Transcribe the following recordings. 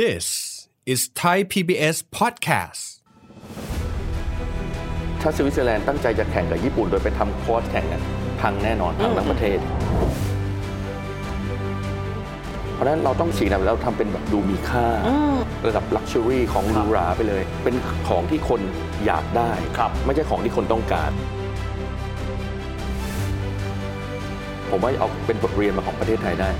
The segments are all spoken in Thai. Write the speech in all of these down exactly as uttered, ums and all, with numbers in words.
This is Thai พี บี เอส podcast ถ้าสวิตเซอร์แลนด์ตั้งใจจะแข่งกับญี่ปุ่นโดยไปทำคอร์สแข่งกันพังแน่นอนพังทั้งประเทศเพราะฉะนั้นเราต้องสิ่งนั้นเราทำเป็นแบบดูมีค่าระดับลักชัวรี่ของหรูหราไปเลยเป็นของที่คนอยากได้ไม่ใช่ของที่คนต้องการผมว่าเอาเป็นบทเรียนมาของประเทศไทยได้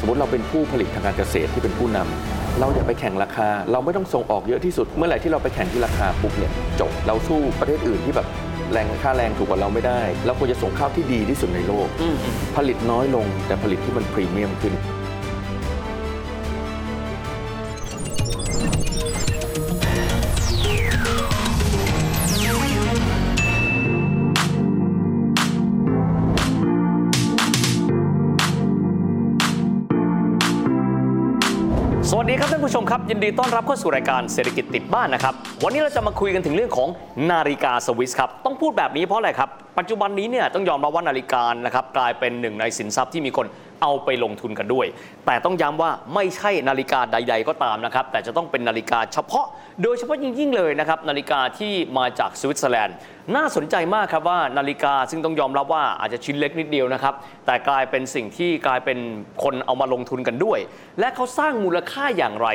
สมมติเราเป็นผู้ผลิตทางการเกษตรที่เป็นผู้นำเราอย่าไปแข่งราคาเราไม่ต้องส่งออกเยอะที่สุดเมื่อไหร่ที่เราไปแข่งที่ราคาปุ๊บเนี่ยจบเราสู้ประเทศอื่นที่แบบแรงค่าแรงถูกกว่าเราไม่ได้เราควรจะส่งข้าวที่ดีที่สุดในโลกผลิตน้อยลงแต่ผลิตที่มันพรีเมียมขึ้นสวัสดีครับท่านผู้ชมครับยินดีต้อนรับเข้าสู่รายการเศรษฐกิจติดบ้านนะครับวันนี้เราจะมาคุยกันถึงเรื่องของนาฬิกาสวิสครับต้องพูดแบบนี้เพราะอะไรครับปัจจุบันนี้เนี่ยต้องยอมรับว่านาฬิกานะครับกลายเป็นหนึ่งในสินทรัพย์ที่มีคนเอาไปลงทุนกันด้วยแต่ต้องย้ำว่าไม่ใช่นาฬิกาใดๆก็ตามนะครับแต่จะต้องเป็นนาฬิกาเฉพาะโดยเฉพาะยิ่งๆเลยนะครับนาฬิกาที่มาจากสวิตเซอร์แลนด์น่าสนใจมากครับว่านาฬิกาซึ่งต้องยอมรับว่าอาจจะชิ้นเล็กนิดเดียวนะครับแต่กลายเป็นสิ่งที่กลายเป็นคนเอามาลงทุนกันด้วยและเขาสร้างมูลค่าอย่างไร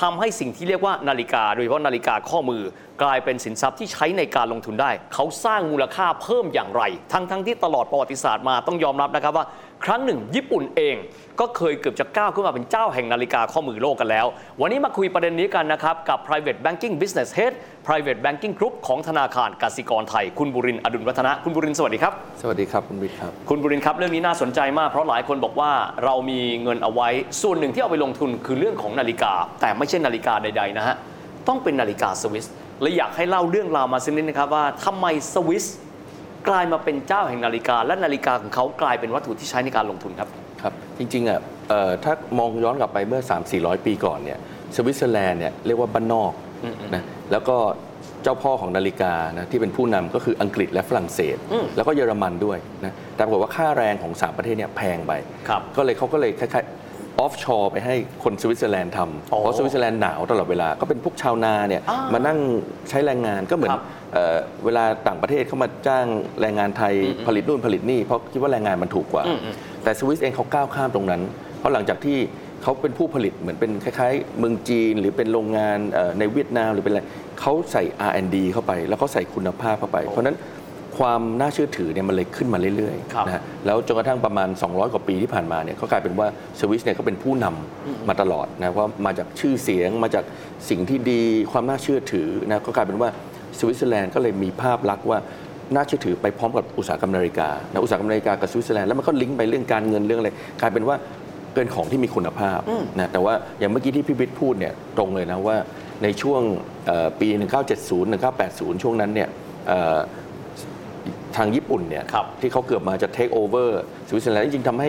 ทำให้สิ่งที่เรียกว่านาฬิกาโดยเฉพาะนาฬิกาข้อมือกลายเป็นสินทรัพย์ที่ใช้ในการลงทุนได้เขาสร้างมูลค่าเพิ่มอย่างไรทั้งๆที่ตลอดประวัติศาสตร์มาต้องยอมรับนะครับว่าครั้งหนึ่งญี่ปุ่นเองก็เคยเกือบจะก้าวขึ้นมาเป็นเจ้าแห่งนาฬิกาข้อมือโลกกันแล้ววันนี้มาคุยประเด็นนี้กันนะครับกับ private banking business head private banking group ของธนาคารกสิกรไทยคุณบุรินทร์อดุลวัฒนะคุณบุรินทร์สวัสดีครับสวัสดีครับคุณวิทย์ครับคุณบุรินทร์ครับเรื่องนี้น่าสนใจมากเพราะหลายคนบอกว่าเรามีเงินเอาไว้ส่วนหนึ่งที่เอาไปลงทุนคือเรื่องของนาฬิกาแต่ไม่ใช่นาฬิกาใดๆนะฮะต้องเป็นนาฬิกาสวิสและอยากให้เล่าเรื่องราวมาสักนิดนะครับว่าทำไมสวิสกลายมาเป็นเจ้าแห่งนาฬิกาและนาฬิกาของเขากลายเป็นวัตถุที่ใช้ในการลงทุนครับครับจริงๆอ่ะถ้ามองย้อนกลับไปเมื่อ สามถึงสี่ร้อย ปีก่อนเนี่ยสวิตเซอร์แลนด์เนี่ยเรียกว่าบ้านนอกนะแล้วก็เจ้าพ่อของนาฬิกานะที่เป็นผู้นำก็คืออังกฤษและฝรั่งเศสแล้วก็เยอรมันด้วยนะแต่ปรากฏว่าค่าแรงของสามประเทศเนี่ยแพงไปก็เลยเขาก็เลยคล้ายออฟชอร์ไปให้คนสวิตเซอร์แลนด์ทำเพราะสวิตเซอร์แลนด์หนาวตลอดเวลาก็เป็นพวกชาวนาเนี่ยมานั่งใช้แรงงานก็เหมือนเอ่อเวลาต่างประเทศเข้ามาจ้างแรงงานไทยผลิตนู่นผลิตนี่เพราะคิดว่าแรงงานมันถูกกว่าแต่สวิสเองเขาก้าวข้ามตรงนั้นเพราะหลังจากที่เขาเป็นผู้ผลิตเหมือนเป็นคล้ายๆเมืองจีนหรือเป็นโรงงานในเวียดนามหรือเป็นอะไรเขาใส่ อาร์ แอนด์ ดี เข้าไปแล้วเขาใส่คุณภาพเข้าไปเพราะนั้นความน่าเชื่อถือเนี่ยมันเลยขึ้นมาเรื่อยๆนะแล้วจนกระทั่งประมาณสองร้อยกว่าปีที่ผ่านมาเนี่ยก็กลายเป็นว่าสวิสเนี่ยเขาเป็นผู้นำมาตลอดนะเพราะมาจากชื่อเสียงมาจากสิ่งที่ดีความน่าเชื่อถือนะก็กลายเป็นว่าสวิตเซอร์แลนด์ก็เลยมีภาพลักษณ์ว่าน่าเชื่อถือไปพร้อมกับอุตสาหกรรมนาฬิกานะอุตสาหกรรมนาฬิกากับสวิตเซอร์แลนด์แล้วมันก็ลิงก์ไปเรื่องการเงินเรื่องอะไรกลายเป็นว่าเป็นของที่มีคุณภาพนะแต่ว่าอย่างเมื่อกี้ที่พี่บิ๊กพูดเนี่ยตรงเลยนะว่าในช่วงปี หนึ่งพันเก้าร้อยเจ็ดสิบ หนึ่งพันเก้าร้อยแปดสิบ ช่วงนั้นเนี่ยทางญี่ปุ่นเนี่ยที่เขาเกือบมาจะเทคโอเวอร์สวิตเซอร์แลนด์จริงๆทำให้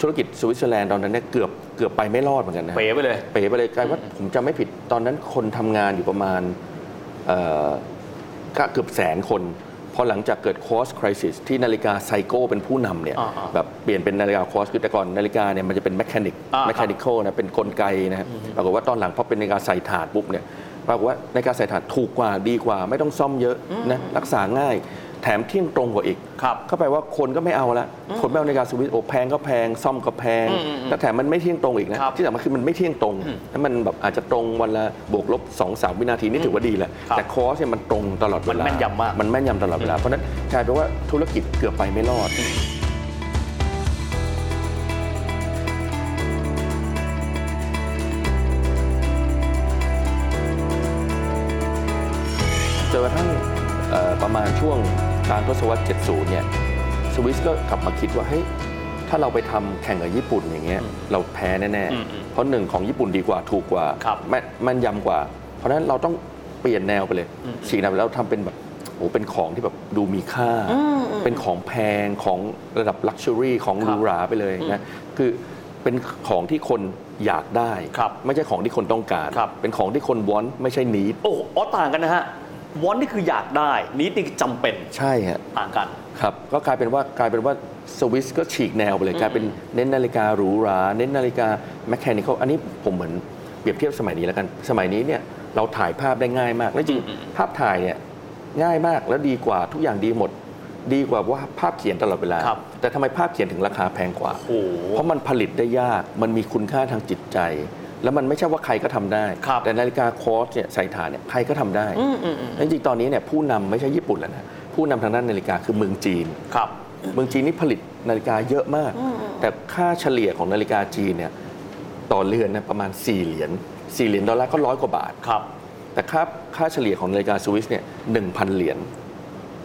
ธุรกิจสวิตเซอร์แลนด์ตอนนั้นเนี่ยเกือบเกือบไปไม่รอดเหมือนกันนะเป๋ไปเลยเป๋ไปเลยกลายว่าผมจำไม่ผิดตอนนั้นคนทำงานอยู่ประมาณก็เกือบแสนคนพอหลังจากเกิดคอสคริสิสที่นาฬิกาไซโก้เป็นผู้นำเนี่ยแบบเปลี่ยนเป็นนาฬิกาคอสคือแต่ก่อนนาฬิกาเนี่ยมันจะเป็นแมชชีนิกแมชชีนิคอลนะเป็นกลไกนะปรากฏว่าตอนหลังพอเป็นนาฬิกาใส่ถาดปุ๊บเนี่ยปรากฏว่านาฬิกาใส่ถาดถูกกว่าดีกว่าไม่ต้องซ่อมเยอะนะรักษาง่ายแถมเที่ยงตรงกว่าอีกก็แปลว่าคนก็ไม่เอาละคนไม่เอานาฬิกาสวิสโอแพงก็แพงซ่อมก็แพงแล้วแถมมันไม่เที่ยงตรงอีกนะที่สำคัญคือมันไม่เที่ยงตรงแล้วมันแบบอาจจะตรงวันละบวกลบ สองถึงสาม วินาทีนี่ถือว่าดีแหละแต่คอสเนี่ยมันตรงตลอดเวลามันแม่นยำมากมันแม่นยำตลอดเวลาเพราะนั้นกลายเป็นว่าธุรกิจเกือบไปไม่รอดเจอกระทั่งประมาณช่วงกลางทศวรรษ เจ็ดสิบ เนี่ยสวิสก็กลับมาคิดว่าเฮ้ยถ้าเราไปทำแข่งกับญี่ปุ่นอย่างเงี้ยเราแพ้แน่ๆเพราะหนึ่งของญี่ปุ่นดีกว่าถูกกว่าแม่แม่นยำกว่าเพราะฉะนั้นเราต้องเปลี่ยนแนวไปเลยสิ่งนั้นเราทำเป็นแบบโอ้เป็นของที่แบบดูมีค่าเป็นของแพงของระดับลักชัวรี่ของหรูหราไปเลยนะคือเป็นของที่คนอยากได้ไม่ใช่ของที่คนต้องการเป็นของที่คน want ไม่ใช่ need โอ้อ๋อต่างกันนะฮะวอนนี่คืออยากได้นี้นี่จำเป็นใช่ฮะต่างกันครับก็กลายเป็นว่ากลายเป็นว่าสวิสก็ฉีกแนวไปเลยกลายเป็นเน้นนาฬิกาหรูหราเน้นนาฬิกาแมชชีนิคอลอันนี้ผมเหมือน เปรียบเทียบสมัยนี้แล้วกันสมัยนี้เนี่ยเราถ่ายภาพได้ง่ายมากและจริงภาพถ่ายเนี่ยง่ายมากและดีกว่าทุกอย่างดีหมดดีกว่าว่าภาพเขียนตลอดเวลาแต่ทำไมภาพเขียนถึงราคาแพงกว่าเพราะมันผลิตได้ยากมันมีคุณค่าทางจิตใจแล้วมันไม่ใช่ว่าใครก็ทำได้แต่นาฬิกาคอสเนี่ยสายฐานเนี่ยใครก็ทำได้จริงๆตอนนี้เนี่ยผู้นำไม่ใช่ญี่ปุ่นแล้วนะผู้นำทางด้านนาฬิกาคือเมืองจีนเมืองจีนนี่ผลิตนาฬิกาเยอะมากแต่ค่าเฉลี่ยของนาฬิกาจีนเนี่ยต่อเรือนนะประมาณสี่เหรียญสี่เหรียญดอลลาร์ก็ร้อยกว่าบาทแต่ค่าค่าเฉลี่ยของนาฬิกาสวิสเนี่ย หนึ่งพัน เหรียญ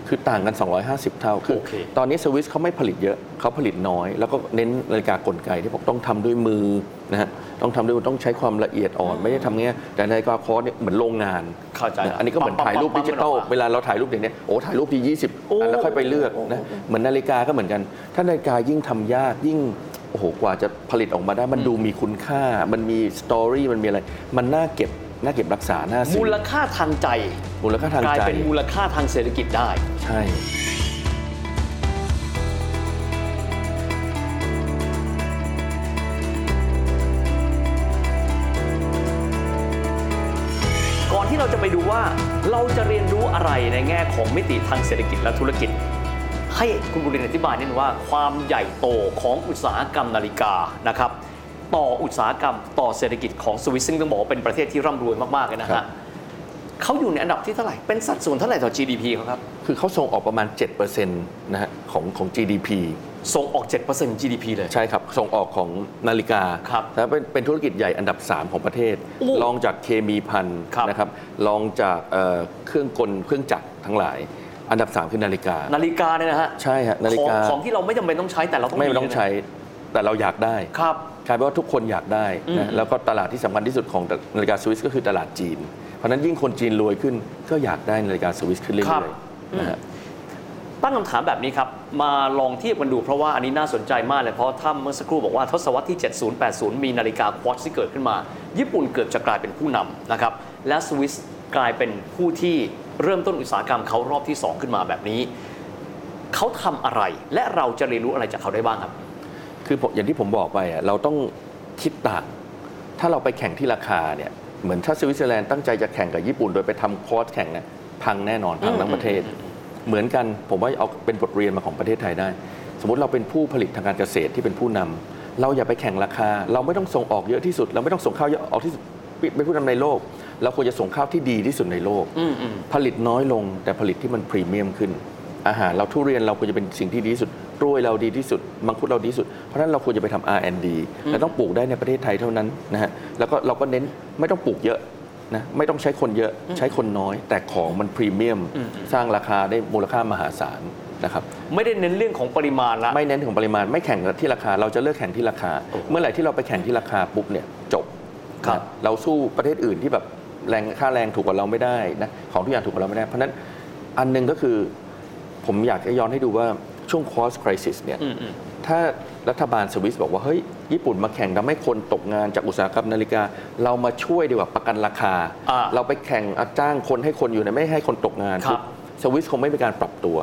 คือต่างกันสองร้อยห้าสิบเท่าคือ okay. ตอนนี้สวิสเขาไม่ผลิตเยอะเขาผลิตน้อยแล้วก็เน้นนาฬิกากลไกที่บอกต้องทำด้วยมือนะฮะต้องทำด้วยต้องใช้ความละเอียดอ่อนไม่ได้ทำง่ายแต่นาฬิกาคอสเนี่ยเหมือนโรงงานเข้าใจอันนี้ก็เหมือนถ่ายรูปดิจิตอลเวลาเราถ่ายรูปอย่างนี้โอ้ถ่ายรูปทียี่สิบแล้วค่อยไปเลือกนะเหมือนนาฬิกาก็เหมือนกันถ้านาฬิกายิ่งทำยากยิ่งโอ้โหกว่าจะผลิตออกมาได้มันดูมีคุณค่ามันมีสตอรี่มันมีอะไรมันน่าเก็บน่าเก็บรักษาน่าซื้อมูลค่าทางใจมูลค่าทางใจกลายเป็นมูลค่าทางเศรษฐกิจได้ใช่ก่อนที่เราจะไปดูว่าเราจะเรียนรู้อะไรในแง่ของมิติทางเศรษฐกิจและธุรกิจให้คุณบุรินทร์อธิบายนิดนึงว่าความใหญ่โตของอุตสาหกรรมนาฬิกานะครับต่ออุตสาหกรรมต่อเศรษฐกิจของสวิสซึ่งต้องบอกว่าเป็นประเทศที่ร่ำรวยมากๆเลยนะฮะเขาอยู่ในอันดับที่เท่าไหร่เป็นสัดส่วนเท่าไหร่ต่อ จี ดี พี เขาครับคือเขาส่งออกประมาณ เจ็ดเปอร์เซ็นต์ นะฮะของของ จี ดี พี ส่งออก เจ็ดเปอร์เซ็นต์ จี ดี พี เลยใช่ครับส่งออกของนาฬิกาครับแล้วเป็นเป็นธุรกิจใหญ่อันดับสามของประเทศรองจากเคมีภัณฑ์นะครับรองจากเครื่องกลเครื่องจักรทั้งหลายอันดับสามคือนาฬิกานาฬิกาเนี่ยนะฮะใช่ฮะนาฬิกาของที่เราไม่จำเป็นต้องใช้แต่เราต้องไม่ต้องใช้แต่เราอยากได้ครับกลายเป็นว่าทุกคนอยากได้นะแล้วก็ตลาดที่สำคัญที่สุดของนาฬิกาสวิสก็คือตลาดจีนเพราะฉะนั้นยิ่งคนจีนรวยขึ้นก็อยากได้นาฬิกาสวิสขึ้นเรื่อยๆนะฮะตั้งคำถามแบบนี้ครับมาลองเทียบกันดูเพราะว่าอันนี้น่าสนใจมากเลยเพราะถ้าเมื่อสักครู่บอกว่าทศวรรษที่เจ็ดสิบ แปดสิบมีนาฬิกาควอตซ์ที่เกิดขึ้นมาญี่ปุ่นเกือบจะกลายเป็นผู้นำนะครับและสวิสกลายเป็นผู้ที่เริ่มต้นอุตสาหกรรมเขารอบที่สองขึ้นมาแบบนี้เขาทำอะไรและเราจะเรียนรู้อะไรจากเขาได้บ้างครับคืออย่างที่ผมบอกไปอ่ะเราต้องคิดต่างถ้าเราไปแข่งที่ราคาเนี่ยเหมือนถ้าสวิตเซอร์แลนด์ตั้งใจจะแข่งกับญี่ปุ่นโดยไปทำคอร์สแข่งเนี่ยพังแน่นอนพังทั้งประเทศเหมือนกันผมว่าเอาเป็นบทเรียนมาของประเทศไทยได้สมมติเราเป็นผู้ผลิตทางการเกษตรที่เป็นผู้นำเราอย่าไปแข่งราคาเราไม่ต้องส่งออกเยอะที่สุดเราไม่ต้องส่งข้าวเยอะออกที่สุดเป็นผู้นำในโลกเราควรจะส่งข้าวที่ดีที่สุดในโลกผลิตน้อยลงแต่ผลิตที่มันพรีเมียมขึ้นอาหารเราทุเรียนเราควรจะเป็นสิ่งที่ดีที่สุดกล้วยเราดีที่สุดมังคุดเราดีที่สุดเพราะฉะนั้นเราควรจะไปทำ อาร์ แอนด์ ดี และต้องปลูกได้ในประเทศไทยเท่านั้นนะฮะแล้วก็เราก็เน้นไม่ต้องปลูกเยอะนะไม่ต้องใช้คนเยอะใช้คนน้อยแต่ของมันพรีเมียมสร้างราคาได้มูลค่ามหาศาลนะครับไม่ได้เน้นเรื่องของปริมาณละไม่เน้นของปริมาณไม่แข่งที่ราคาเราจะเลิกแข่งที่ราคาเมื่อไหร่ที่เราไปแข่งที่ราคาปุ๊บเนี่ยจบครับเราสู้ประเทศอื่นที่แบบแรงค่าแรงถูกกว่าเราไม่ได้นะของทุกอย่างถูกกว่าเราไม่ได้เพราะฉะนั้นอันนึงก็คือผมอยากจะย้อนให้ดูว่าช่วง cost crisis เนี่ยถ้ารัฐบาลสวิสบอกว่าเฮ้ยญี่ปุ่นมาแข่งทำให้คนตกงานจากอุตสาหกรรมนาฬิกาเรามาช่วยดีกว่าประกันราคาเราไปแข่งจ้างคนให้คนอยู่เนี่ยไม่ให้คนตกงานสวิสคงไม่มีการปรับตัว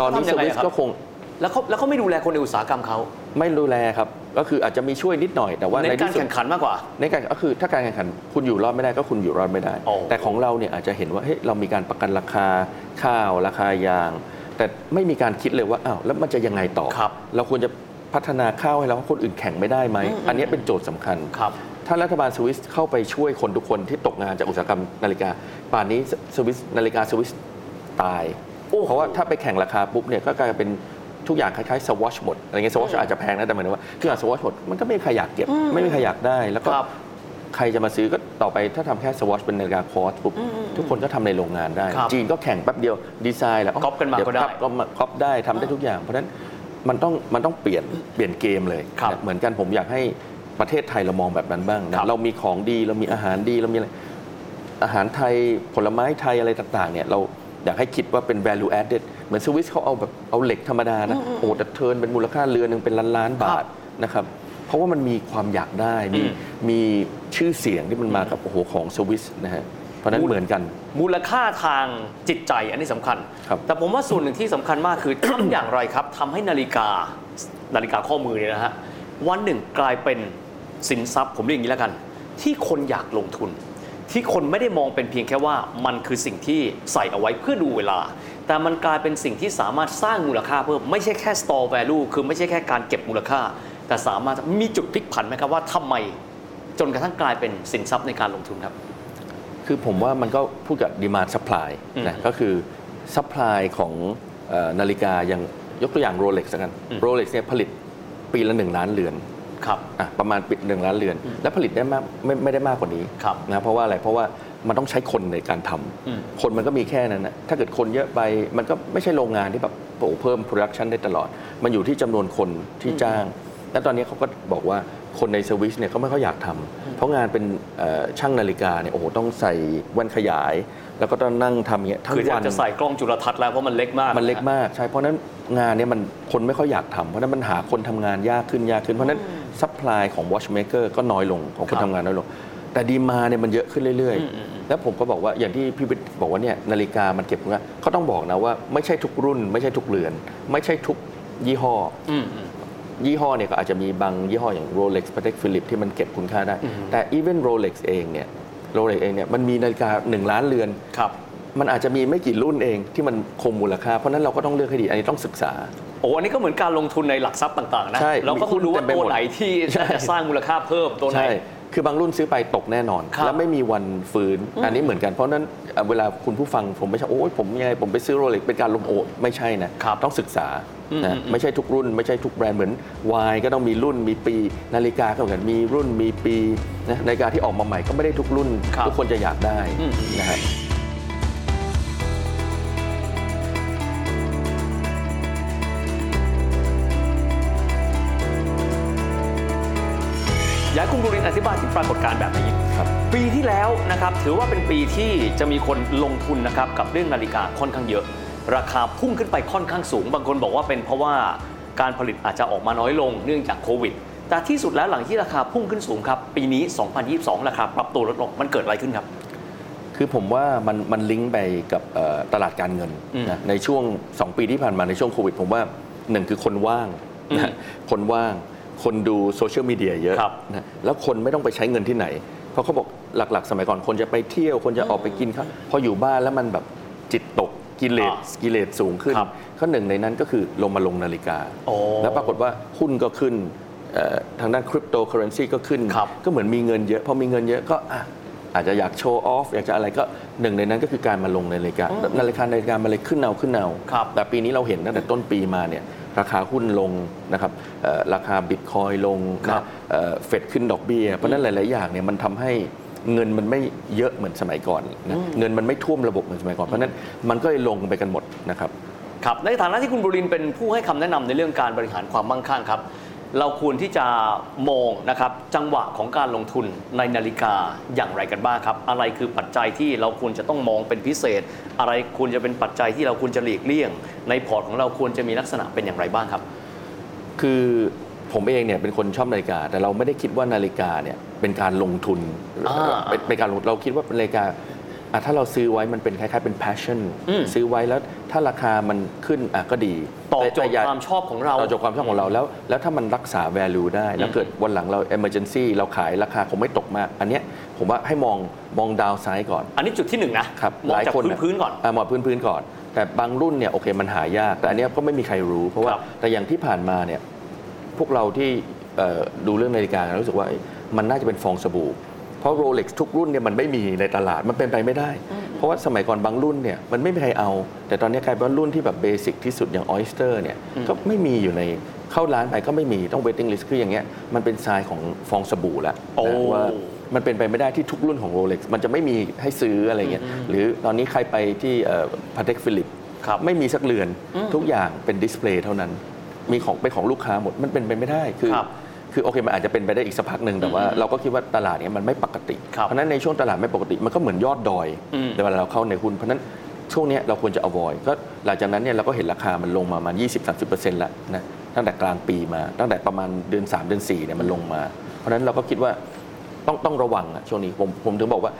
ตอนนี้สวิสก็คงแล้วเขาแล้วเขาไม่ดูแลคนในอุตสาหกรรมเขาไม่ดูแลครับก็คืออาจจะมีช่วยนิดหน่อยแต่ว่าในการแข่งขันมากกว่าในการก็คือถ้าการแข่งขันคุณอยู่รอดไม่ได้ก็คุณอยู่รอดไม่ได้แต่ของเราเนี่ยอาจจะเห็นว่าเฮ้ยเรามีการประกันราคาข้าวราคายางแต่ไม่มีการคิดเลยว่าอ้าวแล้วมันจะยังไงต่อเราควรจะพัฒนาข้าวให้เราคนอื่นแข่งไม่ได้ไหมอันนี้เป็นโจทย์สำคัญถ้ารัฐบาลสวิสเข้าไปช่วยคนทุกคนที่ตกงานจากอุตสาหกรรมนาฬิกาป่านนี้สวิสนาฬิกาสวิสตายเพราะว่าถ้าไปแข่งราคาปุ๊บเนี่ยก็กลายเป็นทุกอย่างคล้ายๆ Swatch หมดอะไรเงี้ย Swatch อาจจะแพงนะแต่หมายถึงว่าคือ Swatch หมดมันก็ไม่มีใครอยากเก็บไม่มีใครอยากได้แล้วก็ใครจะมาซื้อก็ต่อไปถ้าทำแค่ Swatch เป็นนาฬิกาคอสปุ๊บทุกคนก็ทำในโรงงานได้จีนก็แข่งแป๊บเดียวดีไซน์แหละก๊อปกันมาก็ได้ก๊อปได้ทำได้ทุกอย่างเพราะฉะนั้นมันต้องมันต้องเปลี่ยนเปลี่ยนเกมเลยเหมือนกันผมอยากให้ประเทศไทยเรามองแบบนั้นบ้างนะเรามีของดีเรามีอาหารดีเรามีอะไรอาหารไทยผลไม้ไทยอะไรต่างๆเนี่ยเราอยากให้คิดว่าเป็น value added เหมือนสวิสเขาเอาแบบเอาเหล็กธรรมดานะโอ้แต่เทิร์นเป็นมูลค่าเรือนึงเป็นล้านล้านบาทนะครับเพราะว่ามันมีความอยากได้มีมีชื่อเสียงที่มันมากับโอ้โหของสวิสนะฮะเพราะนั้นเหมือนกันมูลค่าทางจิตใจอันนี้สำคัญแต่ผมว่าส่วนหนึ่งที่สำคัญมากคือทำอย่างไรครับทำให้นาฬิกานาฬิกาข้อมือเนี่ยนะฮะวันหนึ่งกลายเป็นสินทรัพย์ผมเรียกอย่างนี้แล้วกัน ที่คนอยากลงทุนที่คนไม่ได้มองเป็นเพียงแค่ว่ามันคือสิ่งที่ใส่เอาไว้เพื่อดูเวลาแต่มันกลายเป็นสิ่งที่สามารถสร้างมูลค่าเพิ่มไม่ใช่แค่ store value คือไม่ใช่แค่การเก็บมูลค่าแต่สามารถมีจุดพลิกผันไหมครับว่าทำไมจนกระทั่งกลายเป็นสินทรัพย์ในการลงทุนครับคือผมว่ามันก็พูดกับ demand supply นะก็คือ supply ของนาฬิกาอย่างยกตัวอย่าง Rolex กัน Rolex เนี่ยผลิตปีละหนึ่งล้านเรือนครับประมาณปิดหนึ่งล้านเรือนและผลิตได้มากไม่ไม่ได้มากกว่านี้นะเพราะว่าอะไรเพราะว่ามันต้องใช้คนในการทำคนมันก็มีแค่นั้นนะถ้าเกิดคนเยอะไปมันก็ไม่ใช่โรงงานที่แบบโอ้เพิ่ม production ได้ตลอดมันอยู่ที่จำนวนคนที่จ้างและตอนนี้เขาก็บอกว่าคนในสวิสเนี่ยเขาไม่ค่อยอยากทำเพราะงานเป็นช่างนาฬิกาเนี่ยโอ้โหต้องใส่แว่นขยายแล้วก็ต้องนั่งทำเงี้ยทั้งวันคืออยากจะใส่กล้องจุลทรรศน์แล้วเพราะมันเล็กมากมันเล็กมากใช่เพราะนั้นงานเนี่ยมันคนไม่ค่อยอยากทำเพราะนั้นมันหาคนทำงานยากขึ้นยากขึ้นเพราะนั้นซัพพลายของ watchmaker ก็น้อยลงของคนทำงานน้อยลงแต่ดีมาเนี่ยมันเยอะขึ้นเรื่อยๆแล้วผมก็บอกว่าอย่างที่พี่บิ๊กบอกว่าเนี่ยนาฬิกามันเก็บเงินเขาต้องบอกนะว่าไม่ใช่ทุกรุ่นไม่ใช่ทุกเรือนไม่ใช่ทุกยี่ห้อยี่ห้อเนี่ยก็อาจจะมีบางยี่ห้ออย่าง Rolex Patek Philippe ที่มันเก็บคุณค่าได้แต่ even Rolex เองเนี่ย Rolex เองเนี่ยมันมีนาฬิกาหนึ่งล้านเรือนมันอาจจะมีไม่กี่รุ่นเองที่มันคงมูลค่าเพราะนั้นเราก็ต้องเลือกให้ดีอันนี้ต้องศึกษาโอ้อันนี้ก็เหมือนการลงทุนในหลักทรัพย์ต่างๆนะเราก็รู้ว่าตัวไหนที่จะสร้างมูลค่าเพิ่มตัวไหนคือบางรุ่นซื้อไปตกแน่นอนแล้วไม่มีวันฟื้นอันนี้เหมือนกันเพราะนั้นเวลาคุณผู้ฟังผมไม่ใช่โอ้ยผมยังไงผมไปซื้อ Rolex เป็นการลงโอไม่ใช่นะต้องศึกษานะไม่ใช่ทุกรุ่นไม่ใช่ทุกแบรนด์เหมือนวายก็ต้องมีรุ่นมีปีนาฬิกาก็เหมือนกันมีรุ่นมีปีนะนาฬิกาที่ออกมาใหม่ก็ไม่ได้ทุกรุ่นทุกคนจะอยากได้นะฮะอยากคุณบุรินอธิบายถึงปรากฏการณ์แบบนี้ปีที่แล้วนะครับถือว่าเป็นปีที่จะมีคนลงทุนนะครับกับเรื่องนาฬิกาค่อนข้างเยอะราคาพุ่งขึ้นไปค่อนข้างสูงบางคนบอกว่าเป็นเพราะว่าการผลิตอาจจะออกมาน้อยลงเนื่องจากโควิดแต่ที่สุดแล้วหลังที่ราคาพุ่งขึ้นสูงครับปีนี้สองพันยี่สิบสองราคาปรับตัวลดลงมันเกิดอะไรขึ้นครับคือผมว่ามันมันลิงก์ไปกับตลาดการเงินนะในช่วงสองปีที่ผ่านมาในช่วงโควิดผมว่าหนึ่งคือคนว่างนะคนว่างคนดูโซเชียลมีเดียเยอะนะแล้วคนไม่ต้องไปใช้เงินที่ไหนเพราะเขาบอกหลักๆสมัยก่อนคนจะไปเที่ยวคนจะออกไปกินครับพออยู่บ้านแล้วมันแบบจิตตกกิเลสกิเลสสูงขึ้นข้อหนึ่งในนั้นก็คือลงมาลงนาฬิกาแล้วปรากฏว่าหุ้นก็ขึ้นทางด้านคริปโตเคอเรนซีก็ขึ้นก็เหมือนมีเงินเยอะพอมีเงินเยอะก็อาจจะอยากโชว์ออฟอยากจะอะไรก็หนึ่งในนั้นก็คือการมาลงนาฬิกานาฬิกานาฬิกามันเลยขึ้นเอาขึ้นเอาแต่ปีนี้เราเห็นตั้งแต่ต้นปีมาเนี่ยราคาหุ้นลงนะครับราคาบิตคอยลงเฟดขึ้นดอกเบี้ยเพราะนั้นหลายๆอย่างเนี่ยมันทำให้เงินมันไม่เยอะเหมือนสมัยก่อนนะเงินมันไม่ท่วมระบบเหมือนสมัยก่อนเพราะนั้นมันก็เลยลงไปกันหมดนะครับครับในฐานะที่คุณบุรินทร์เป็นผู้ให้คำแนะนำในเรื่องการบริหารความมั่งคั่งครับเราควรที่จะมองนะครับจังหวะของการลงทุนในนาฬิกาอย่างไรกันบ้างครับอะไรคือปัจจัยที่เราควรจะต้องมองเป็นพิเศษอะไรควรจะเป็นปัจจัยที่เราควรจะหลีกเลี่ยงในพอร์ตของเราควรจะมีลักษณะเป็นอย่างไรบ้างครับคือผมเองเนี่ยเป็นคนชอบนาฬิกาแต่เราไม่ได้คิดว่านาฬิกาเนี่ยเป็นการลงทุนเป็นการเราคิดว่านาฬิกาถ้าเราซื้อไว้มันเป็นคล้ายๆเป็น passion ซื้อไว้แล้วถ้าราคามันขึ้นก็ดีต่อจากความชอบของเราต่อจากความชอบของเราแล้วแล้วถ้ามันรักษา value ได้แล้วเกิดวันหลังเรา emergency เราขายราคาคงไม่ตกมากอันเนี้ยผมว่าให้มองมอง downside ก่อนอันนี้จุดที่หนึ่งนะครับมองจากพื้นๆก่อนมองพื้นๆก่อนแต่บางรุ่นเนี่ยโอเคมันหายากแต่อันเนี้ยก็ไม่มีใครรู้เพราะว่าแต่อย่างที่ผ่านมาเนี่ยพวกเราที่ดูเรื่องนาฬิการู้สึกว่ามันน่าจะเป็นฟองสบู่เพราะ Rolex ทุกรุ่นเนี่ยมันไม่มีในตลาดมันเป็นไปไม่ได้เพราะว่าสมัยก่อนบางรุ่นเนี่ยมันไม่มีใครเอาแต่ตอนนี้กลายเป็นรุ่นที่แบบเบสิกที่สุดอย่าง Oyster เนี่ยก็ไม่มีอยู่ในเข้าร้านไปก็ไม่มีต้อง waiting list คืออย่างเงี้ยมันเป็นทรายของฟองสบู่แล้วว่ามันเป็นไปไม่ได้ที่ทุกรุ่นของ Rolex มันจะไม่มีให้ซื้ออะไรเงี้ยหรือตอนนี้ใครไปที่ Patek Philippe ไม่มีสักเรือนทุกอย่างเป็นดิสเพลย์เท่านั้นมีของเป็นของลูกค้าหมดมันเป็นไปไม่ได้คือคือโอเคมันอาจจะเป็นไปได้อีกสักพักหนึ่งแต่ว่าเราก็คิดว่าตลาดนี้มันไม่ปกติเพราะนั้นในช่วงตลาดไม่ปกติมันก็เหมือนยอดดอยในเวลาเราเข้าในหุ้นเพราะนั้นช่วงนี้เราควรจะ avoid ก็หลังจากนั้นเนี่ยเราก็เห็นราคามันลงมาประมาณ ยี่สิบถึงสามสิบเปอร์เซ็นต์ แล้วนะตั้งแต่กลางปีมาตั้งแต่ประมาณเดือนสามเดือนสี่เนี่ยมันลงมาเพราะนั้นเราก็คิดว่าต้องต้องระวังอ่ะช่วงนี้ผมผมถึงบอกว่า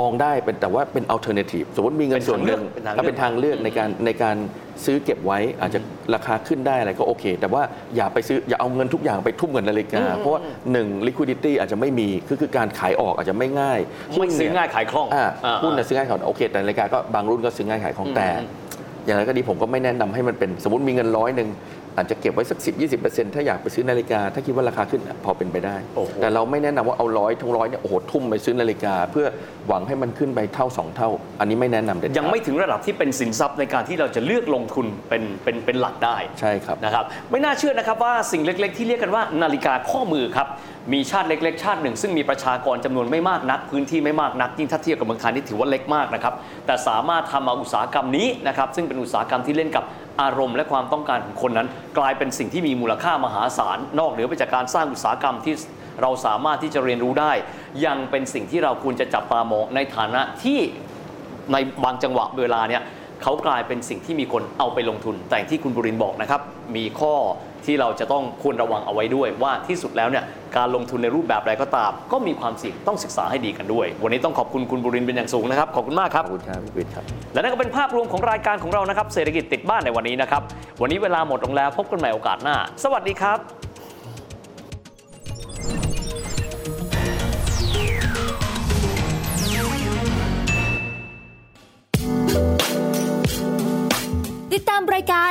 มองได้เป็นแต่ว่าเป็น alternative สมมติมีเงินส่วนหนึ่งถ้าเป็นทางเลือกในการในการซื้อเก็บไว้อาจจะราคาขึ้นได้อะไรก็โอเคแต่ว่าอย่าไปซื้ออย่าเอาเงินทุกอย่างไปทุ่มเงินนาฬิกาเพราะว่าหนึ่ง liquidity อาจจะไม่มีคือคือการขายออกอาจจะไม่ง่ายหุ้นซื้อง่ายขายคล่องหุ้นซื้อง่ายขายโอเคแต่นาฬิกาก็บางรุ่นก็ซื้อง่ายขายคล่องแต่อย่างไรก็ดีผมก็ไม่แนะนำให้มันเป็นสมมติมีเงินร้อยหนึ่งอาจจะเก็บไว้สัก สิบถึงยี่สิบเปอร์เซ็นต์ ถ้าอยากไปซื้อนาฬิกาถ้าคิดว่าราคาขึ้นพอเป็นไปได้แต่เราไม่แนะนำว่าเอาร้อยทั้งร้อยเนี่ยโอ้โหทุ่มไปซื้อนาฬิกาเพื่อหวังให้มันขึ้นไปเท่าสองเท่าอันนี้ไม่แนะนำเด็ดขาดยังไม่ถึงระดับที่เป็นสินทรัพย์ในการที่เราจะเลือกลงทุนเป็นเป็นเป็นหลักได้ใช่ครับนะครับไม่น่าเชื่อนะครับว่าสิ่งเล็กๆที่เรียกกันว่านาฬิกาข้อมือครับมีชาติเล็กๆชาติหนึ่งซึ่งมีประชากรจำนวนไม่มากนักพื้นที่ไม่มากนักยิ่งถ้าเทียบกับเมืองไทยนี่ถือว่าเล็กมากนะครับแต่สามารถทำเอาอุตสาหกรรมนี้นะครับซึ่งเป็นอุตสาหกรรมที่เล่นกับอารมณ์และความต้องการของคนนั้นกลายเป็นสิ่งที่มีมูลค่ามหาศาลนอกเหนือไปจากการสร้างอุตสาหกรรมที่เราสามารถที่จะเรียนรู้ได้ยังเป็นสิ่งที่เราควรจะจับตามองในฐานะที่ในบางจังหวะเวลาเนี่ยเขากลายเป็นสิ่งที่มีคนเอาไปลงทุนแต่ที่คุณบุรินทร์บอกนะครับมีข้อที่เราจะต้องควรระวังเอาไว้ด้วยว่าที่สุดแล้วเนี่ยการลงทุนในรูปแบบใดก็ตามก็มีความเสี่ยงต้องศึกษาให้ดีกันด้วยวันนี้ต้องขอบคุณคุณบุรินทร์เป็นอย่างสูงนะครับขอบคุณมากครับขอบคุณครับพี่วิทย์ครับและนั่นก็เป็นภาพรวมของรายการของเรานะครับเศรษฐกิจติดบ้านในวันนี้นะครับวันนี้เวลาหมดลงแล้วพบกันใหม่โอกาสหน้าสวัสดีครับติดตามรายการ